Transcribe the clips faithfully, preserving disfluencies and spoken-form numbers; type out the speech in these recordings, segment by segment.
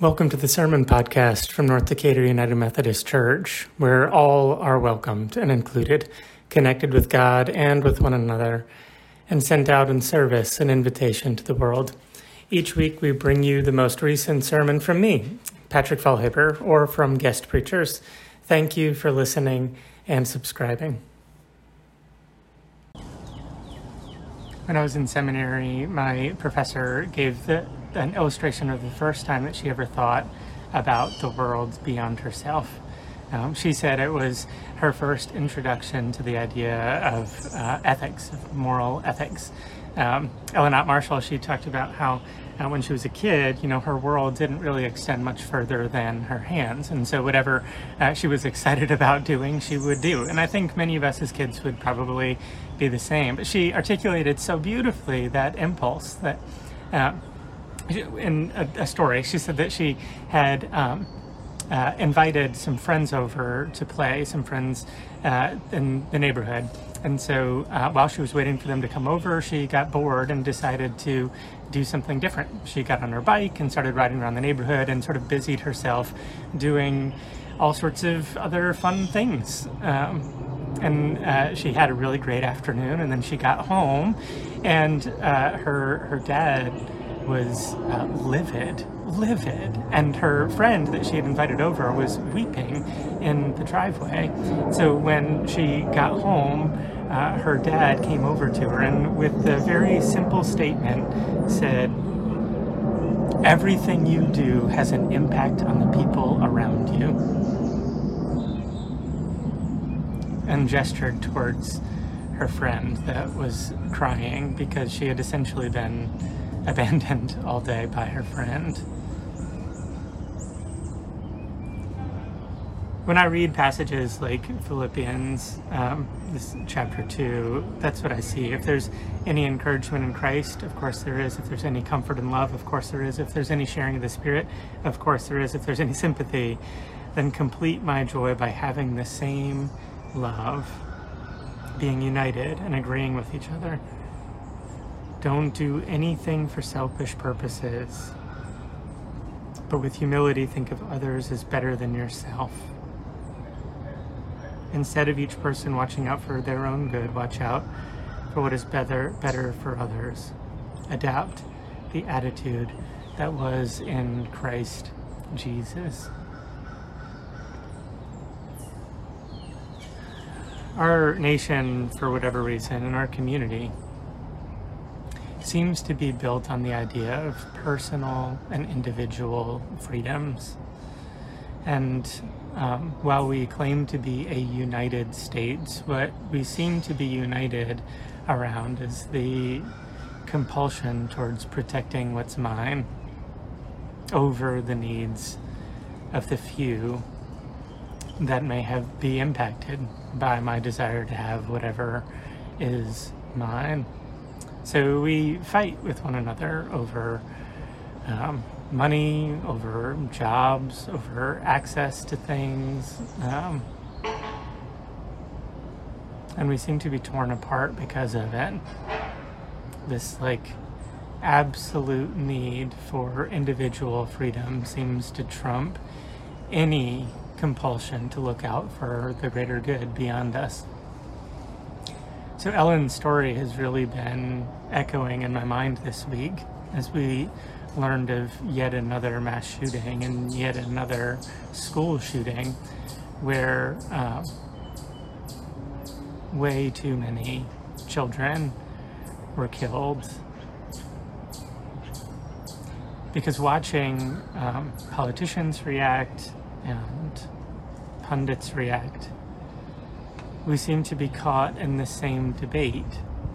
Welcome to the Sermon Podcast from North Decatur United Methodist Church, where all are welcomed and included, connected with God and with one another, and sent out in service an invitation to the world. Each week we bring you the most recent sermon from me, Patrick Fallhaber, or from guest preachers. Thank you for listening and subscribing. When I was in seminary, my professor gave the, an illustration of the first time that she ever thought about the world beyond herself. Um, she said it was her first introduction to the idea of uh, ethics, of moral ethics. Um, Ellen Ott Marshall, she talked about how uh, when she was a kid, you know, her world didn't really extend much further than her hands. And so whatever uh, she was excited about doing, she would do. And I think many of us as kids would probably be the same. But she articulated so beautifully that impulse that uh, in a, a story, she said that she had um, uh, invited some friends over to play, some friends uh, in the neighborhood. And so uh, while she was waiting for them to come over, she got bored and decided to do something different. She got on her bike and started riding around the neighborhood and sort of busied herself doing all sorts of other fun things. Um, and uh, she had a really great afternoon, and then she got home and uh, her her dad was uh, livid, livid. And her friend that she had invited over was weeping in the driveway. So when she got home, uh, her dad came over to her and with the very simple statement said, "Everything you do has an impact on the people around you," and gestured towards her friend that was crying because she had essentially been abandoned all day by her friend. When I read passages like Philippians, um, this chapter two, that's what I see. If there's any encouragement in Christ, of course there is. If there's any comfort and love, of course there is. If there's any sharing of the Spirit, of course there is. If there's any sympathy, then complete my joy by having the same love, being united and agreeing with each other. Don't do anything for selfish purposes, but with humility think of others as better than yourself. Instead of each person watching out for their own good, watch out for what is better, better for others. Adapt the attitude that was in Christ Jesus. Our nation, for whatever reason, and our community seems to be built on the idea of personal and individual freedoms. And um, while we claim to be a United States, what we seem to be united around is the compulsion towards protecting what's mine over the needs of the few that may have be impacted by my desire to have whatever is mine. So we fight with one another over um, money, over jobs, over access to things. Um, and we seem to be torn apart because of it. This like absolute need for individual freedom seems to trump any compulsion to look out for the greater good beyond us. So Ellen's story has really been echoing in my mind this week as we learned of yet another mass shooting and yet another school shooting where uh, way too many children were killed. Because watching um, politicians react and pundits react, we seem to be caught in the same debate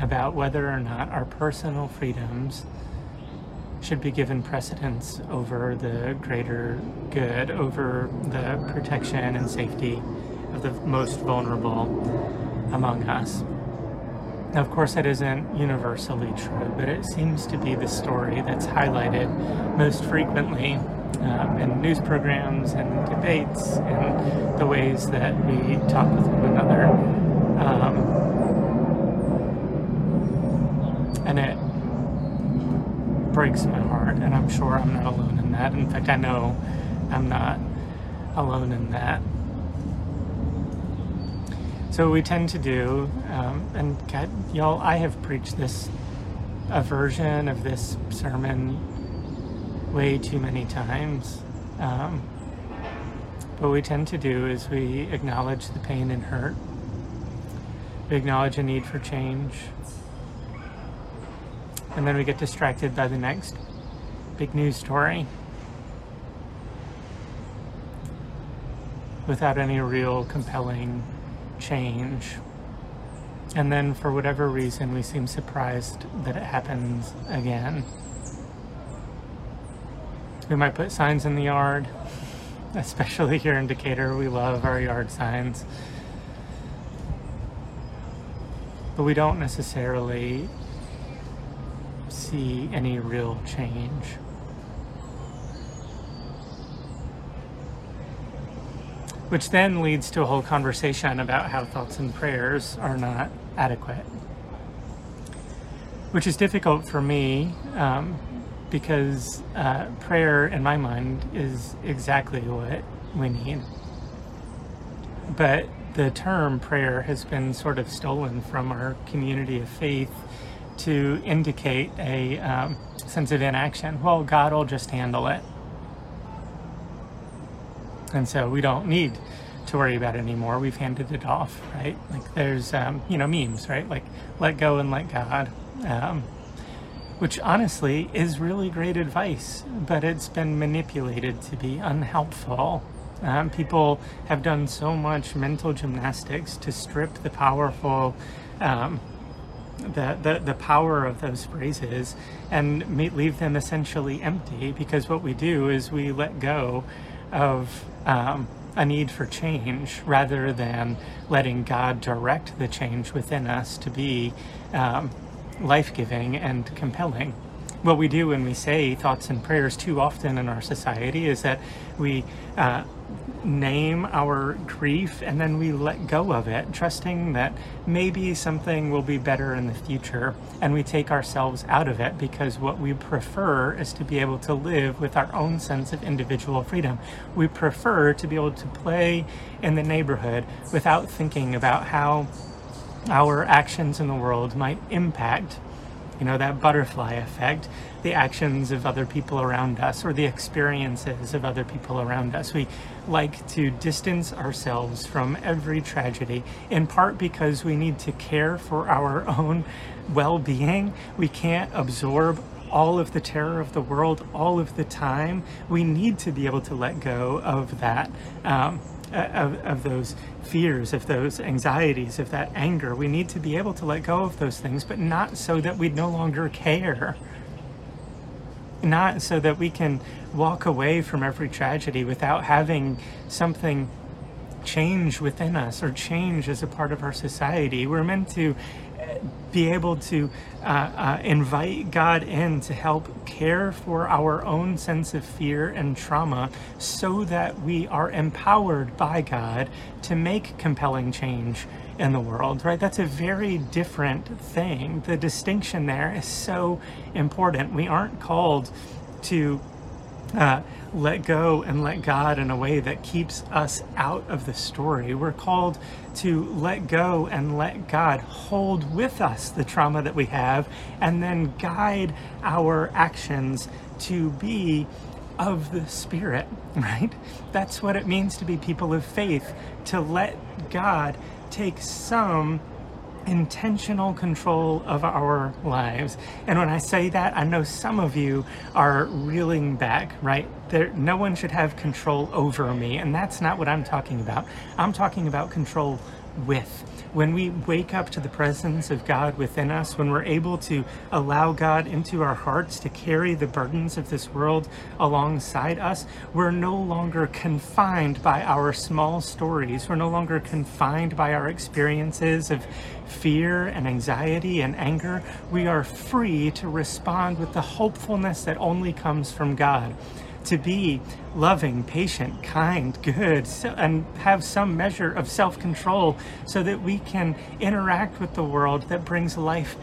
about whether or not our personal freedoms should be given precedence over the greater good, over the protection and safety of the most vulnerable among us. Now, of course, that isn't universally true, but it seems to be the story that's highlighted most frequently Um, and news programs and debates and the ways that we talk with one another. Um, and it breaks my heart, and I'm sure I'm not alone in that. In fact, I know I'm not alone in that. So we tend to do, um, and God, y'all, I have preached this, a version of this sermon way too many times. Um, what we tend to do is we acknowledge the pain and hurt. We acknowledge a need for change. And then we get distracted by the next big news story without any real compelling change. And then for whatever reason, we seem surprised that it happens again. We might put signs in the yard, especially here in Decatur. We love our yard signs. But we don't necessarily see any real change. Which then leads to a whole conversation about how thoughts and prayers are not adequate. Which is difficult for me um, because uh, prayer, in my mind, is exactly what we need. But the term prayer has been sort of stolen from our community of faith to indicate a um, sense of inaction. Well, God will just handle it. And so we don't need to worry about it anymore. We've handed it off, right? Like there's, um, you know, memes, right? Like let go and let God, um, which honestly is really great advice, but it's been manipulated to be unhelpful. Um, people have done so much mental gymnastics to strip the powerful, um, the, the, the power of those phrases and may leave them essentially empty, because what we do is we let go of um, a need for change rather than letting God direct the change within us to be um, life-giving and compelling. What we do when we say thoughts and prayers too often in our society is that we uh, name our grief and then we let go of it, trusting that maybe something will be better in the future, and we take ourselves out of it because what we prefer is to be able to live with our own sense of individual freedom. We prefer to be able to play in the neighborhood without thinking about how our actions in the world might impact, you know, that butterfly effect, the actions of other people around us or the experiences of other people around us. We like to distance ourselves from every tragedy, in part because we need to care for our own well-being. We can't absorb all of the terror of the world all of the time. We need to be able to let go of that, um, Of, of those fears, of those anxieties, of that anger. We need to be able to let go of those things, but not so that we no longer care. Not so that we can walk away from every tragedy without having something change within us or change as a part of our society. We're meant to be able to uh, uh, invite God in to help care for our own sense of fear and trauma so that we are empowered by God to make compelling change in the world, right? That's a very different thing. The distinction there is so important. We aren't called to Uh, let go and let God in a way that keeps us out of the story. We're called to let go and let God hold with us the trauma that we have and then guide our actions to be of the Spirit, right? That's what it means to be people of faith, to let God take some intentional control of our lives. And when I say that, I know some of you are reeling back, right? There, no one should have control over me, and that's not what I'm talking about. I'm talking about control with. When we wake up to the presence of God within us, when we're able to allow God into our hearts to carry the burdens of this world alongside us, we're no longer confined by our small stories. We're no longer confined by our experiences of fear and anxiety and anger. We are free to respond with the hopefulness that only comes from God. To be loving, patient, kind, good, so, and have some measure of self-control so that we can interact with the world that brings life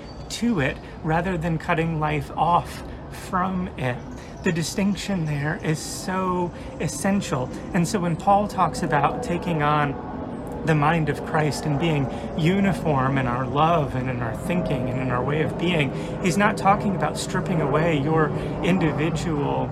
to it rather than cutting life off from it. the distinction there is so essential. And so when Paul talks about taking on the mind of Christ and being uniform in our love and in our thinking and in our way of being, he's not talking about stripping away your individual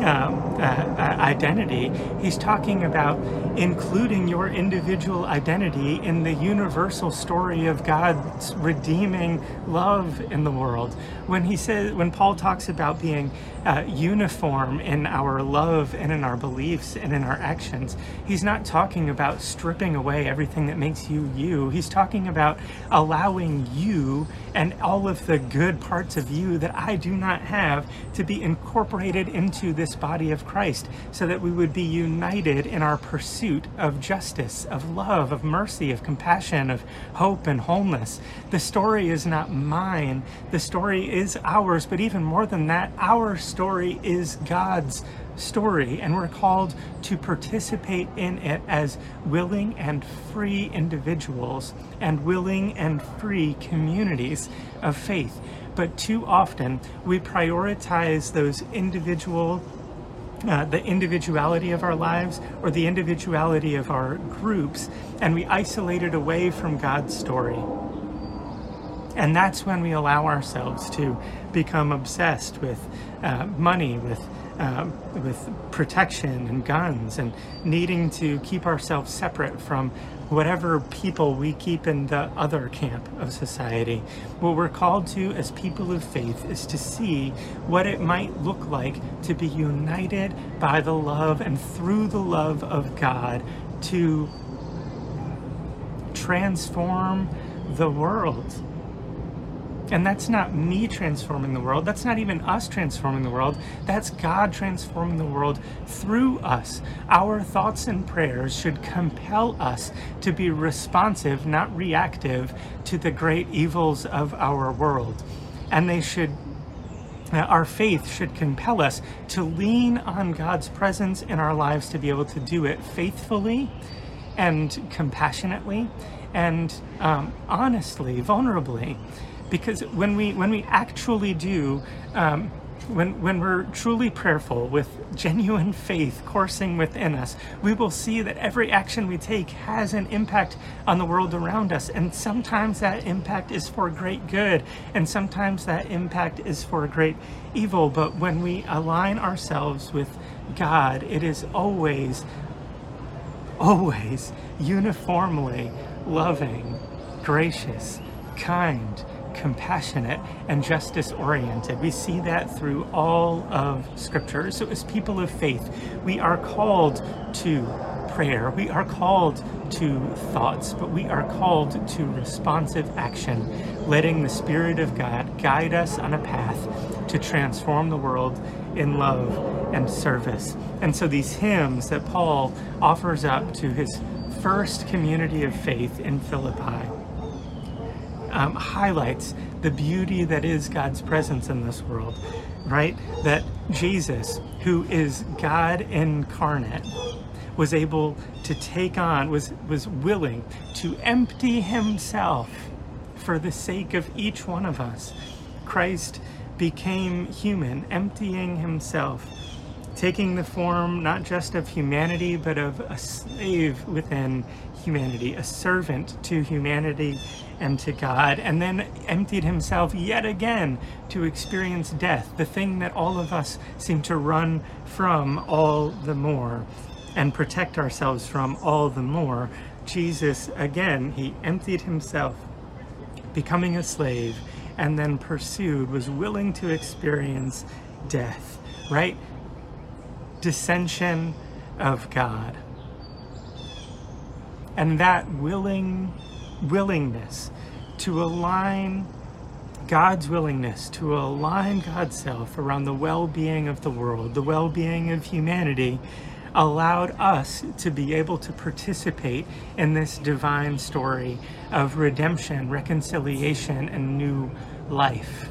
Um, uh, uh, identity. He's talking about including your individual identity in the universal story of God's redeeming love in the world. When he says, when Paul talks about being uh, uniform in our love and in our beliefs and in our actions, he's not talking about stripping away everything that makes you you. He's talking about allowing you and all of the good parts of you that I do not have to be incorporated into this body of Christ, so that we would be united in our pursuit of justice, of love, of mercy, of compassion, of hope and wholeness. The story is not mine. The story is ours, but even more than that, our story is God's story, and we're called to participate in it as willing and free individuals and willing and free communities of faith. But too often we prioritize those individual Uh, the individuality of our lives or the individuality of our groups, and we isolate it away from God's story. And that's when we allow ourselves to become obsessed with uh, money, with Uh, with protection and guns, and needing to keep ourselves separate from whatever people we keep in the other camp of society. What we're called to as people of faith is to see what it might look like to be united by the love and through the love of God to transform the world. And that's not me transforming the world. That's not even us transforming the world. That's God transforming the world through us. Our thoughts and prayers should compel us to be responsive, not reactive, to the great evils of our world. And they should, our faith should compel us to lean on God's presence in our lives to be able to do it faithfully and compassionately and um, honestly, vulnerably. Because when we when we actually do, um, when when we're truly prayerful with genuine faith coursing within us, we will see that every action we take has an impact on the world around us. And sometimes that impact is for great good, and sometimes that impact is for great evil. But when we align ourselves with God, it is always, always uniformly loving, gracious, kind, compassionate, and justice-oriented. We see that through all of Scripture. So as people of faith, we are called to prayer, we are called to thoughts, but we are called to responsive action, letting the Spirit of God guide us on a path to transform the world in love and service. And so these hymns that Paul offers up to his first community of faith in Philippi Um, highlights the beauty that is God's presence in this world, right? That Jesus, who is God incarnate, was able to take on, was, was willing to empty himself for the sake of each one of us. Christ became human, emptying himself, taking the form not just of humanity, but of a slave within humanity, a servant to humanity and to God, and then emptied himself yet again to experience death, the thing that all of us seem to run from all the more and protect ourselves from all the more. Jesus, again, he emptied himself, becoming a slave, and then pursued, was willing to experience death, right? Dissension of God. And that willing willingness to align God's willingness to align God's self around the well-being of the world, the well-being of humanity, allowed us to be able to participate in this divine story of redemption, reconciliation, and new life.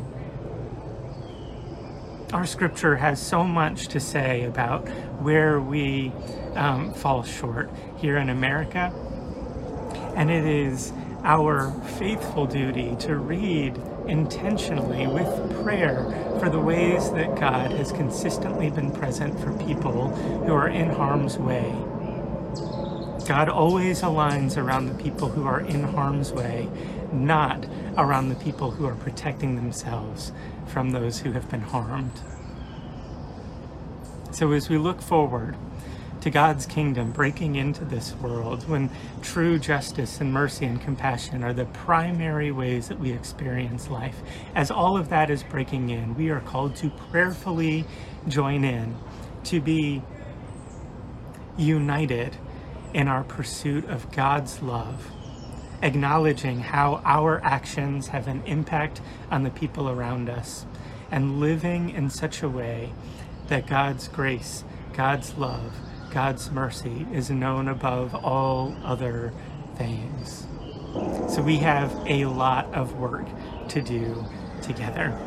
Our scripture has so much to say about where we um, fall short here in America. And it is our faithful duty to read intentionally with prayer for the ways that God has consistently been present for people who are in harm's way. God always aligns around the people who are in harm's way, not around the people who are protecting themselves from those who have been harmed. So as we look forward to God's kingdom breaking into this world, when true justice and mercy and compassion are the primary ways that we experience life, as all of that is breaking in, we are called to prayerfully join in, to be united in our pursuit of God's love, acknowledging how our actions have an impact on the people around us, and living in such a way that God's grace, God's love, God's mercy is known above all other things. So we have a lot of work to do together.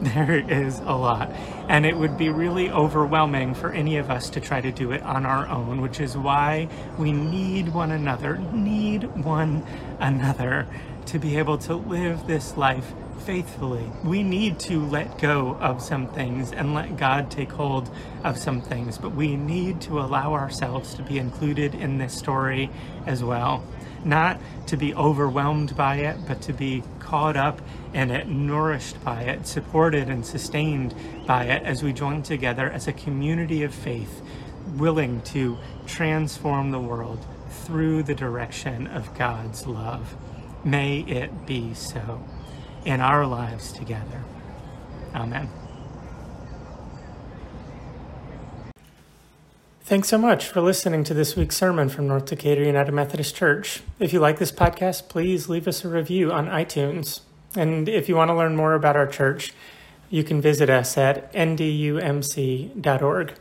There is a lot, and it would be really overwhelming for any of us to try to do it on our own, which is why we need one another, need one another to be able to live this life faithfully. We need to let go of some things and let God take hold of some things, but we need to allow ourselves to be included in this story as well. Not to be overwhelmed by it, but to be caught up in it, nourished by it, supported and sustained by it as we join together as a community of faith, willing to transform the world through the direction of God's love. May it be so in our lives together. Amen. Thanks so much for listening to this week's sermon from North Decatur United Methodist Church. If you like this podcast, please leave us a review on iTunes. And if you want to learn more about our church, you can visit us at n d u m c dot org.